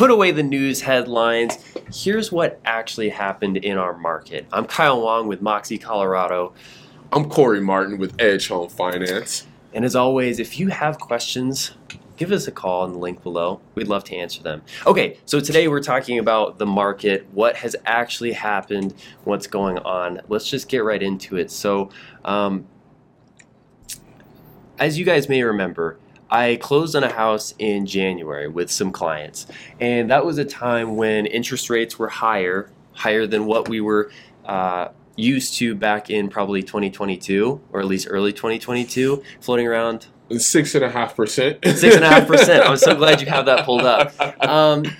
put away the news headlines. Here's what actually happened in our market. I'm Kyle Wong with Moxie Colorado. I'm Corey Martin with Edge Home Finance. And as always, if you have questions, give us a call on the link below. We'd love to answer them. Okay, so today we're talking about the market, what has actually happened, what's going on. Let's just get right into it. So, as you guys may remember, I closed on a house in January with some clients, and that was a time when interest rates were higher than what we were used to back in probably 2022, or at least early 2022, floating around 6.5%. 6.5%. I'm so glad you have that pulled up.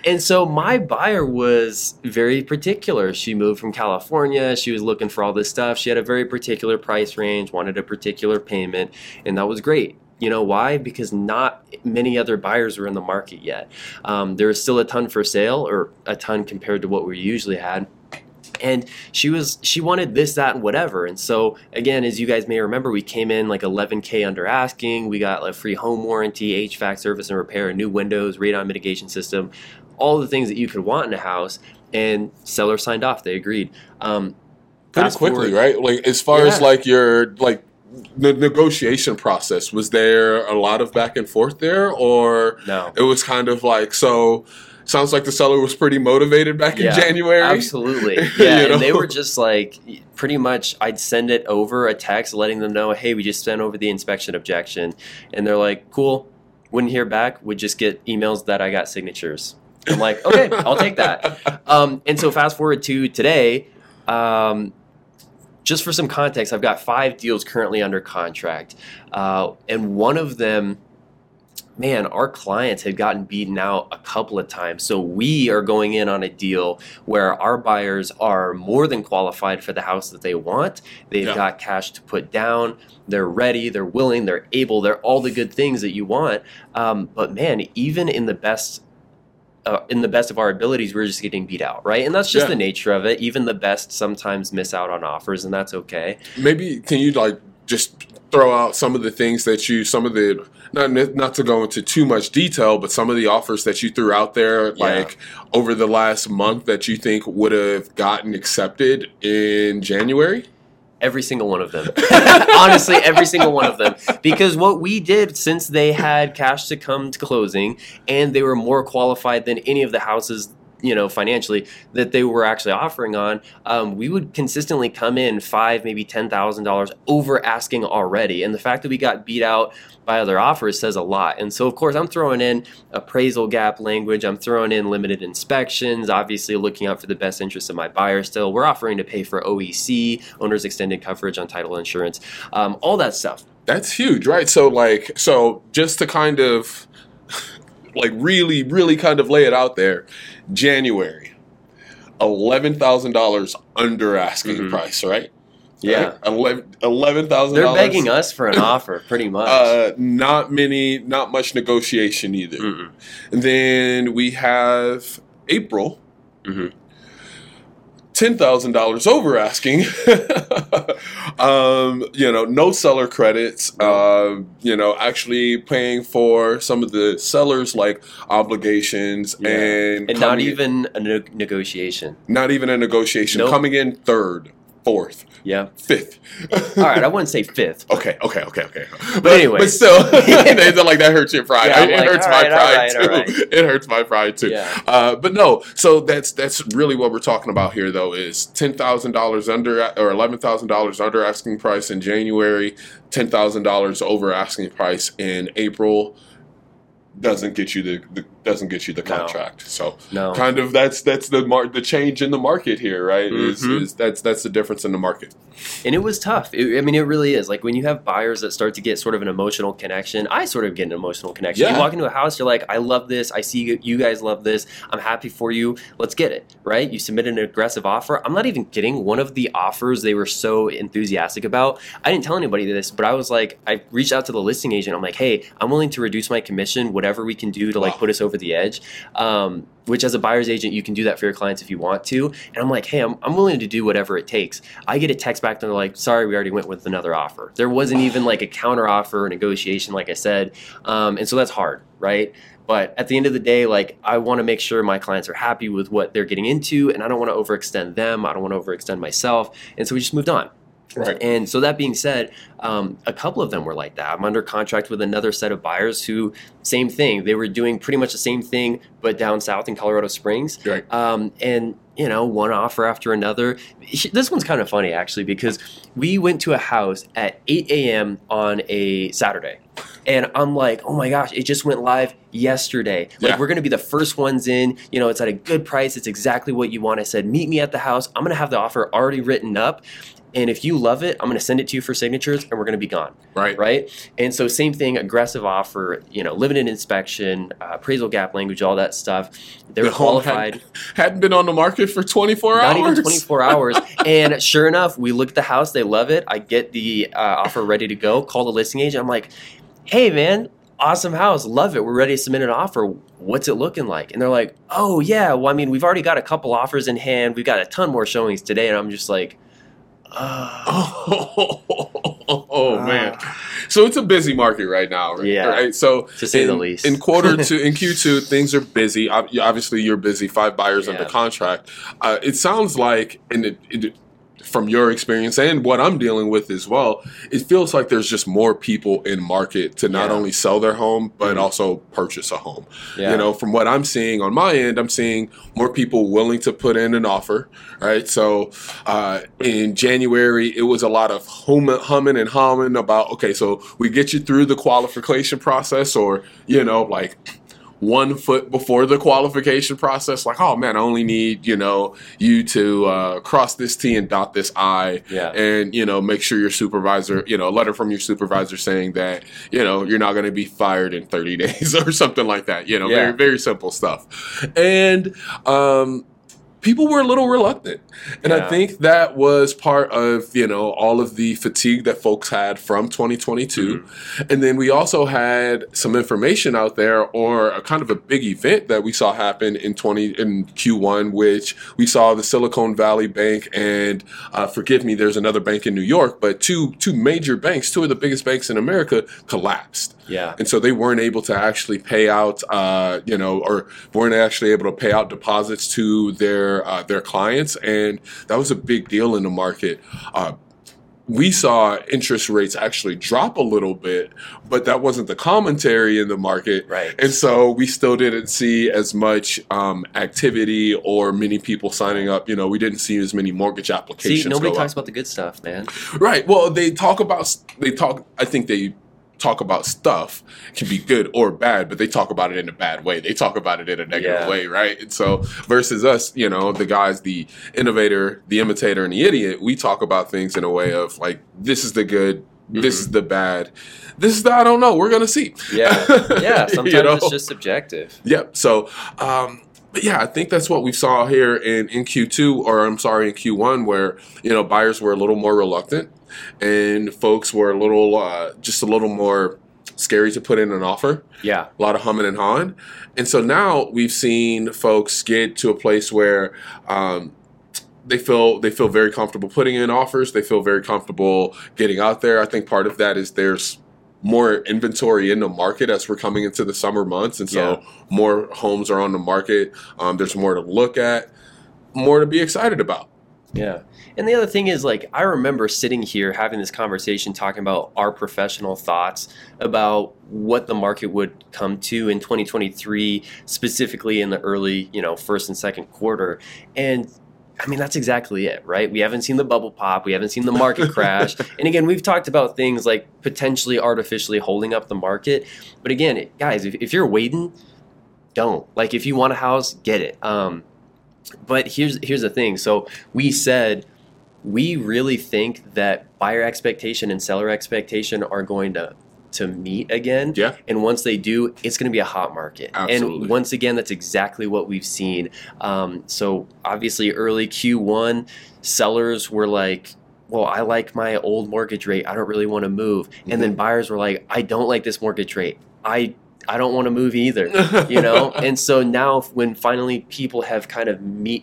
And so my buyer was very particular. She moved from California. She was looking for all this stuff. She had a very particular price range, wanted a particular payment, and that was great. You know why? Because not many other buyers were in the market yet. There was still a ton for sale, or a ton compared to what we usually had. And she wanted this, that, and whatever. And so again, as you guys may remember, we came in like $11K under asking. We got a free home warranty, HVAC service and repair, new windows, radon mitigation system, all the things that you could want in a house. And seller signed off. They agreed. Pretty quickly, right? Like as far as like your the negotiation process, was there a lot of back and forth there, or no? It was kind of like so. Sounds like the seller was pretty motivated back in January. Absolutely. Yeah, and they were just like, pretty much I'd send it over a text letting them know, hey, we just sent over the inspection objection. And they're like, cool, wouldn't hear back, would just get emails that I got signatures. I'm like, okay, I'll take that. And so fast forward to today, just for some context, I've got 5 deals currently under contract. And one of them, man, our clients had gotten beaten out a couple of times. So we are going in on a deal where our buyers are more than qualified for the house that they want. They've got cash to put down. They're ready. They're willing. They're able. They're all the good things that you want. But man, even in the best of our abilities, we're just getting beat out, right? And that's just the nature of it. Even the best sometimes miss out on offers, and that's okay. Maybe can you just throw out some of the things that you, not to go into too much detail, but some of the offers that you threw out there, over the last month that you think would have gotten accepted in January? Every single one of them. Honestly, every single one of them. Because what we did, since they had cash to come to closing and they were more qualified than any of the houses, financially, that they were actually offering on, we would consistently come in $5,000, maybe $10,000 over asking already. And the fact that we got beat out by other offers says a lot. And so, of course, I'm throwing in appraisal gap language. I'm throwing in limited inspections, obviously looking out for the best interests of my buyer still. We're offering to pay for OEC, owner's extended coverage on title insurance, all that stuff. That's huge, right? So, just to kind of really, really kind of lay it out there. January, $11,000 under asking price, right? Yeah. $11,000. They're begging us for an offer, pretty much. Not much negotiation either. Mm-hmm. Then we have April, $10,000 over asking. No seller credits, actually paying for some of the seller's obligations and not even a negotiation. Not even a negotiation. Nope. Coming in third, fourth, fifth. All right, I wouldn't say fifth. Okay. But anyway, but still, that hurts your pride. Yeah, It hurts my pride too. Yeah. But no, so that's really what we're talking about here, though, is $10,000 under or $11,000 under asking price in January, $10,000 over asking price in April. Doesn't get you the contract. No. So kind of that's the change in the market here, right? That's the difference in the market. And it was tough. It really is. When you have buyers that start to get sort of an emotional connection, I sort of get an emotional connection. Yeah. You walk into a house, you're like, I love this. I see you guys love this. I'm happy for you. Let's get it, right? You submit an aggressive offer. I'm not even kidding. One of the offers they were so enthusiastic about, I didn't tell anybody this, but I was like, I reached out to the listing agent. I'm like, hey, I'm willing to reduce my commission, whatever we can do to put us over the edge, which as a buyer's agent, you can do that for your clients if you want to. And I'm like, hey, I'm willing to do whatever it takes. I get a text back. They're like, sorry, we already went with another offer. There wasn't even a counter offer or negotiation, like I said. And so that's hard, right? But at the end of the day, like, I want to make sure my clients are happy with what they're getting into, and I don't want to overextend them. I don't want to overextend myself. And so we just moved on. Right. And so that being said, a couple of them were like that. I'm under contract with another set of buyers who, same thing. They were doing pretty much the same thing, but down south in Colorado Springs. Right. And, you know, one offer after another. This one's kind of funny, actually, because we went to a house at 8 a.m. on a Saturday. And I'm like, oh my gosh, it just went live yesterday. Like, we're going to be the first ones in. You know, it's at a good price. It's exactly what you want. I said, meet me at the house. I'm going to have the offer already written up. And if you love it, I'm going to send it to you for signatures, and we're going to be gone. Right. Right. And so same thing, aggressive offer, you know, limited inspection, appraisal gap language, all that stuff. They were qualified. Hadn't been on the market for 24 hours. Not even 24 hours. And sure enough, we look at the house. They love it. I get the offer ready to go, call the listing agent. I'm like, hey, man, awesome house. Love it. We're ready to submit an offer. What's it looking like? And they're like, oh, yeah. Well, I mean, we've already got a couple offers in hand. We've got a ton more showings today. And I'm just like, man. So it's a busy market right now, right? Yeah. Right? So to say the least. In Q2, things are busy. Obviously, you're busy. 5 buyers under contract. It sounds like, and from your experience and what I'm dealing with as well, it feels like there's just more people in market to not only sell their home, but also purchase a home. Yeah. You know, from what I'm seeing on my end, I'm seeing more people willing to put in an offer, right? So in January, it was a lot of humming and hawing about, okay, so we get you through the qualification process, or, you know, like 1 foot before the qualification process, like, oh man, I only need, you know, you to cross this T and dot this I, and, you know, make sure your supervisor, you know, a letter from your supervisor saying that, you know, you're not going to be fired in 30 days or something like that, you know, very, very simple stuff. And people were a little reluctant. And I think that was part of, you know, all of the fatigue that folks had from 2022. And then we also had some information out there, or a kind of a big event that we saw happen in Q1, which we saw the Silicon Valley Bank and forgive me, there's another bank in New York, but two major banks, two of the biggest banks in America collapsed. Yeah. And so they weren't able to actually pay out, you know, or weren't actually able to pay out deposits to their clients. And that was a big deal in the market. We saw interest rates actually drop a little bit, but that wasn't the commentary in the market. Right. And so we still didn't see as much activity or many people signing up. You know, we didn't see as many mortgage applications. See, nobody talks about the good stuff, man. Right. Well, I think they talk about stuff. It can be good or bad, but they talk about it in a bad way. They talk about it in a negative way, right? And so versus us, you know, the guys, the Innovator, the Imitator, and the Idiot, we talk about things in a way of like, this is the good, this is the bad, this is the I don't know, we're going to see. Yeah, yeah, sometimes you know? It's just subjective. Yep, so... But yeah, I think that's what we saw here in Q2, or I'm sorry, in Q1, where, you know, buyers were a little more reluctant and folks were a little more scary to put in an offer. Yeah. A lot of humming and hawing. And so now we've seen folks get to a place where they feel very comfortable putting in offers. They feel very comfortable getting out there. I think part of that is there's more inventory in the market as we're coming into the summer months. And so more homes are on the market. There's more to look at, more to be excited about. Yeah. And the other thing is, like, I remember sitting here having this conversation, talking about our professional thoughts about what the market would come to in 2023, specifically in the early, you know, first and second quarter. And I mean, that's exactly it, right? We haven't seen the bubble pop. We haven't seen the market crash. And again, we've talked about things like potentially artificially holding up the market. But again, guys, if you're waiting, don't. Like, if you want a house, get it. But here's the thing. So we said we really think that buyer expectation and seller expectation are going to meet again. Yeah. And once they do, it's going to be a hot market. Absolutely. And once again, that's exactly what we've seen. So obviously early Q1, sellers were like, well, I like my old mortgage rate. I don't really want to move. Mm-hmm. And then buyers were like, I don't like this mortgage rate. I don't want to move either, you know? And so now when finally people have kind of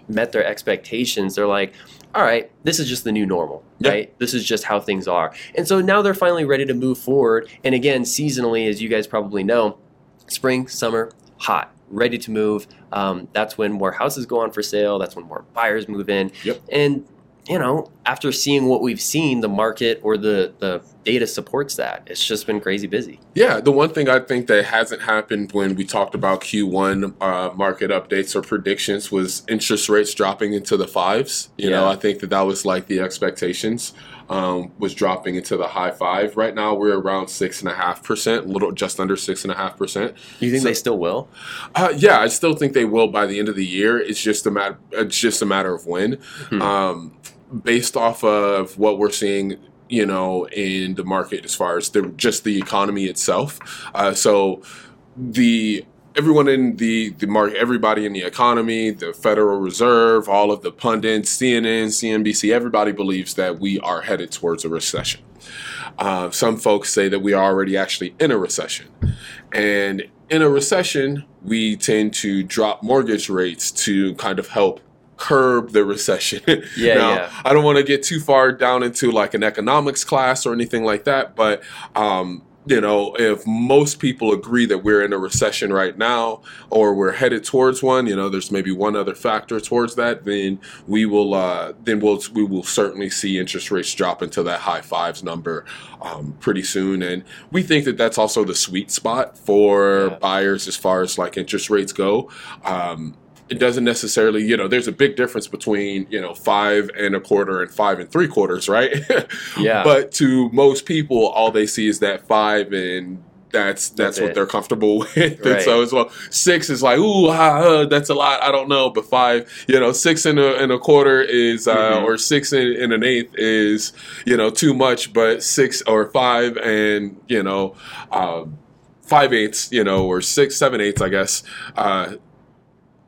met their expectations, they're like, all right, this is just the new normal, right? This is just how things are. And so now they're finally ready to move forward. And again, seasonally, as you guys probably know, spring, summer, hot, ready to move. That's when more houses go on for sale. That's when more buyers move in. Yep. And, you know, after seeing what we've seen, the market or the data supports that. It's just been crazy busy. Yeah. The one thing I think that hasn't happened when we talked about Q1 market updates or predictions was interest rates dropping into the fives. You know, I think that was like the expectations. Was dropping into the high five. Right now, we're around 6.5%, just under 6.5%. You think they still will? Yeah, I still think they will by the end of the year. It's just a matter of when. Based off of what we're seeing, you know, in the market as far as just the economy itself. Everyone in the market, everybody in the economy, the Federal Reserve, all of the pundits, CNN, CNBC, everybody believes that we are headed towards a recession. Some folks say that we are already actually in a recession. And in a recession, we tend to drop mortgage rates to kind of help curb the recession. I don't want to get too far down into like an economics class or anything like that, but you know, if most people agree that we're in a recession right now or we're headed towards one, you know, there's maybe one other factor towards that, then we will certainly see interest rates drop into that high fives number pretty soon. And we think that that's also the sweet spot for buyers as far as like interest rates go. It doesn't necessarily, you know, there's a big difference between, you know, 5.25% and 5.75%, right? Yeah. But to most people, all they see is that 5 and that's what they're comfortable with. Right. And so as well, 6 is like, ooh, that's a lot. I don't know. But 5, you know, 6.25% is, or 6 1/8 is, you know, too much. But 6 or 5 and, you know, 5/8, you know, or 6 7/8, I guess,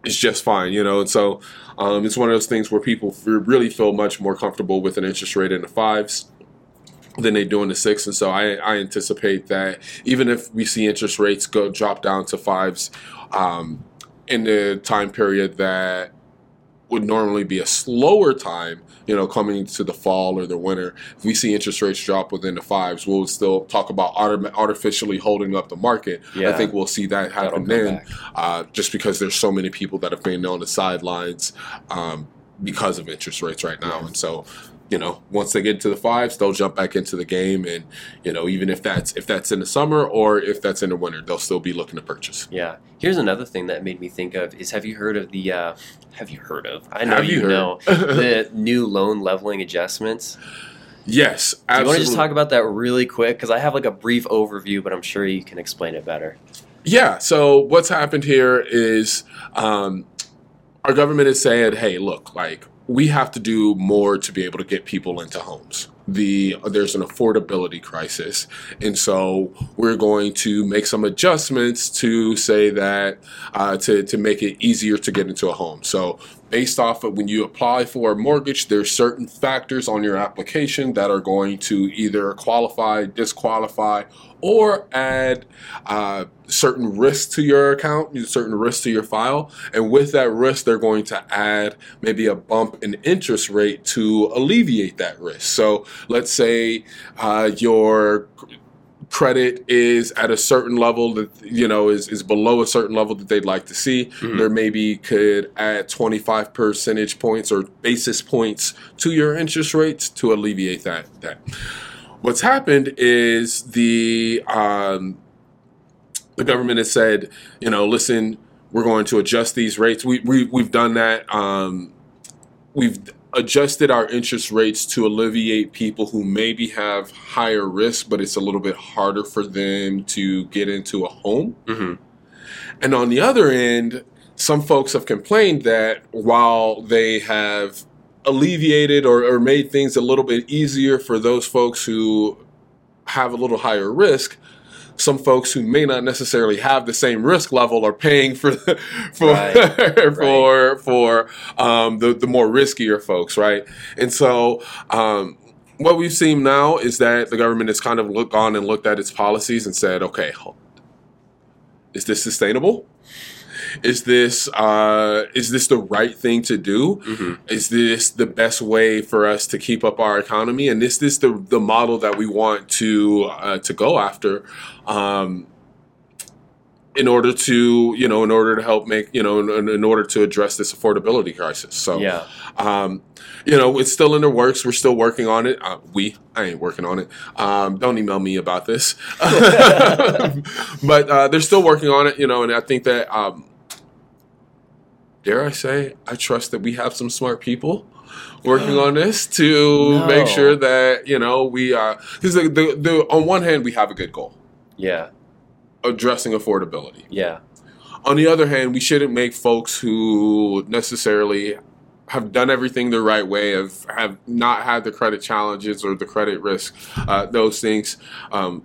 it's just fine, you know, and so it's one of those things where people really feel much more comfortable with an interest rate in the fives than they do in the six. And so I anticipate that even if we see interest rates drop down to fives in the time period that would normally be a slower time, you know, coming into the fall or the winter, if we see interest rates drop within the fives, we'll still talk about artificially holding up the market. Yeah. I think we'll see that happen then, just because there's so many people that have been on the sidelines because of interest rates right now. Yeah. And so, you know, once they get to the fives, they'll jump back into the game. And, you know, even if that's in the summer or if that's in the winter, they'll still be looking to purchase. Yeah. Here's another thing that made me think of is have you heard of? I know you know the new loan leveling adjustments. Yes, absolutely. Do you want to just talk about that really quick? Because I have like a brief overview, but I'm sure you can explain it better. Yeah. So what's happened here is our government is saying, hey, look, like, we have to do more to be able to get people into homes. There's an affordability crisis. And so we're going to make some adjustments to say that to make it easier to get into a home. So based off of when you apply for a mortgage, there's certain factors on your application that are going to either qualify, disqualify, or add certain risks to your account, certain risks to your file. And with that risk, they're going to add maybe a bump in interest rate to alleviate that risk. So let's say your credit is at a certain level that, you know, is below a certain level that they'd like to see. Mm-hmm. There maybe could add 25 percentage points or basis points to your interest rates to alleviate that. What's happened is the government has said, you know, listen, we're going to adjust these rates. We've done that. We've adjusted our interest rates to alleviate people who maybe have higher risk, but it's a little bit harder for them to get into a home. Mm-hmm. And on the other end, some folks have complained that while they have alleviated or made things a little bit easier for those folks who have a little higher risk, some folks who may not necessarily have the same risk level are paying for the more riskier folks, right? And so what we've seen now is that the government has kind of looked at its policies and said, okay, is this sustainable? Is this the right thing to do? Mm-hmm. Is this the best way for us to keep up our economy? And is this the model that we want to go after? in order to help make, in order to address this affordability crisis. So, yeah. It's still in the works. We're still working on it. I ain't working on it. Don't email me about this, but they're still working on it, and I think that, dare I say, I trust that we have some smart people working on this to make sure that, we are, because on one hand, we have a good goal. Yeah. Addressing affordability. Yeah. On the other hand, we shouldn't make folks who necessarily have done everything the right way, have not had the credit challenges or the credit risk, those things.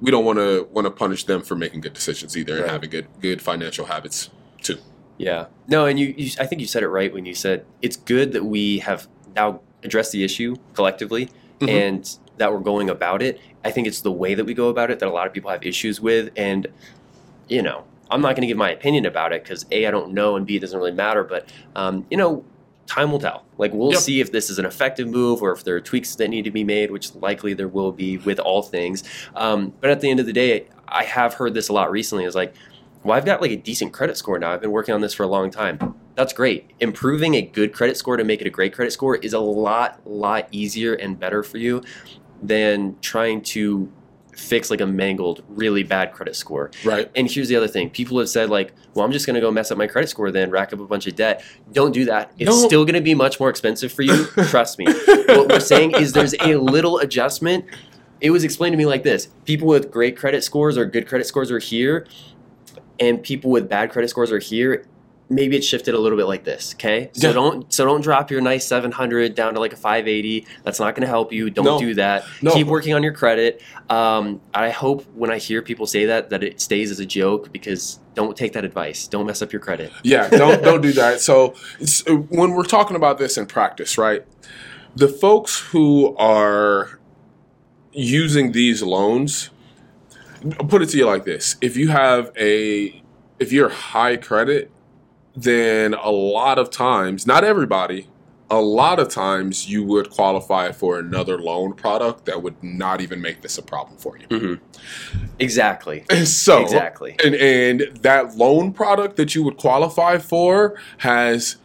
We don't want to punish them for making good decisions either, right, and having good financial habits too. Yeah. No, and you I think you said it right when you said it's good that we have now addressed the issue collectively, mm-hmm, and that we're going about it. I think it's the way that we go about it that a lot of people have issues with. And, I'm not going to give my opinion about it because A, I don't know, and B, it doesn't really matter. But, time will tell. Like, we'll see if this is an effective move or if there are tweaks that need to be made, which likely there will be with all things. But at the end of the day, I have heard this a lot recently. It's like, well, I've got like a decent credit score now. I've been working on this for a long time. That's great. Improving a good credit score to make it a great credit score is a lot easier and better for you than trying to fix like a mangled, really bad credit score. Right. And here's the other thing. People have said like, well, I'm just going to go mess up my credit score then, rack up a bunch of debt. Don't do that. It's still going to be much more expensive for you. Trust me. What we're saying is there's a little adjustment. It was explained to me like this. People with great credit scores or good credit scores are here, and people with bad credit scores are here. Maybe it shifted a little bit like this, okay? So don't drop your nice 700 down to like a 580. That's not going to help you. Don't do that. No. Keep working on your credit. I hope when I hear people say that it stays as a joke, because don't take that advice. Don't mess up your credit. Yeah, don't do that. So when we're talking about this in practice, right, the folks who are using these loans, I'll put it to you like this. If you're high credit, then a lot of times, not everybody, a lot of times you would qualify for another loan product that would not even make this a problem for you. Mm-hmm. Exactly. And that loan product that you would qualify for has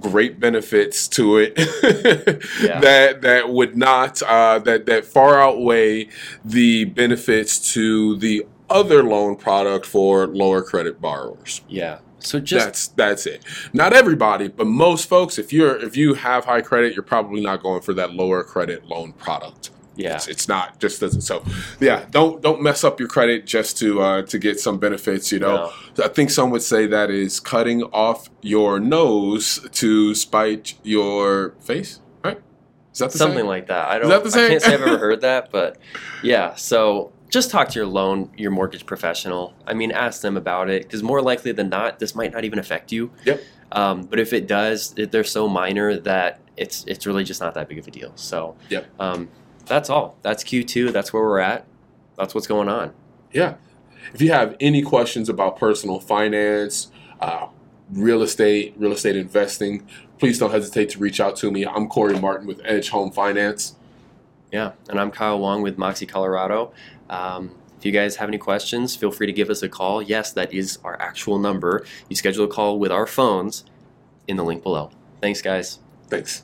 great benefits to it that would not, that far outweigh the benefits to the other loan product for lower credit borrowers. Yeah. So that's it. Not everybody, but most folks, if you have high credit, you're probably not going for that lower credit loan product. Yeah, it's not, just doesn't. So yeah, don't mess up your credit just to get some benefits. I think some would say that is cutting off your nose to spite your face. Right? Is that the something saying? Like that? I can't say I've ever heard that, but yeah. So. Just talk to your mortgage professional. I mean, ask them about it, because more likely than not, this might not even affect you. Yep. But if it does, they're so minor that it's really just not that big of a deal. So yep. That's all. That's Q2. That's where we're at. That's what's going on. Yeah. If you have any questions about personal finance, real estate investing, please don't hesitate to reach out to me. I'm Corey Martin with Edge Home Finance. Yeah. And I'm Kyle Wong with Moxie Colorado. If you guys have any questions, feel free to give us a call. Yes, that is our actual number. You schedule a call with our phones in the link below. Thanks, guys. Thanks.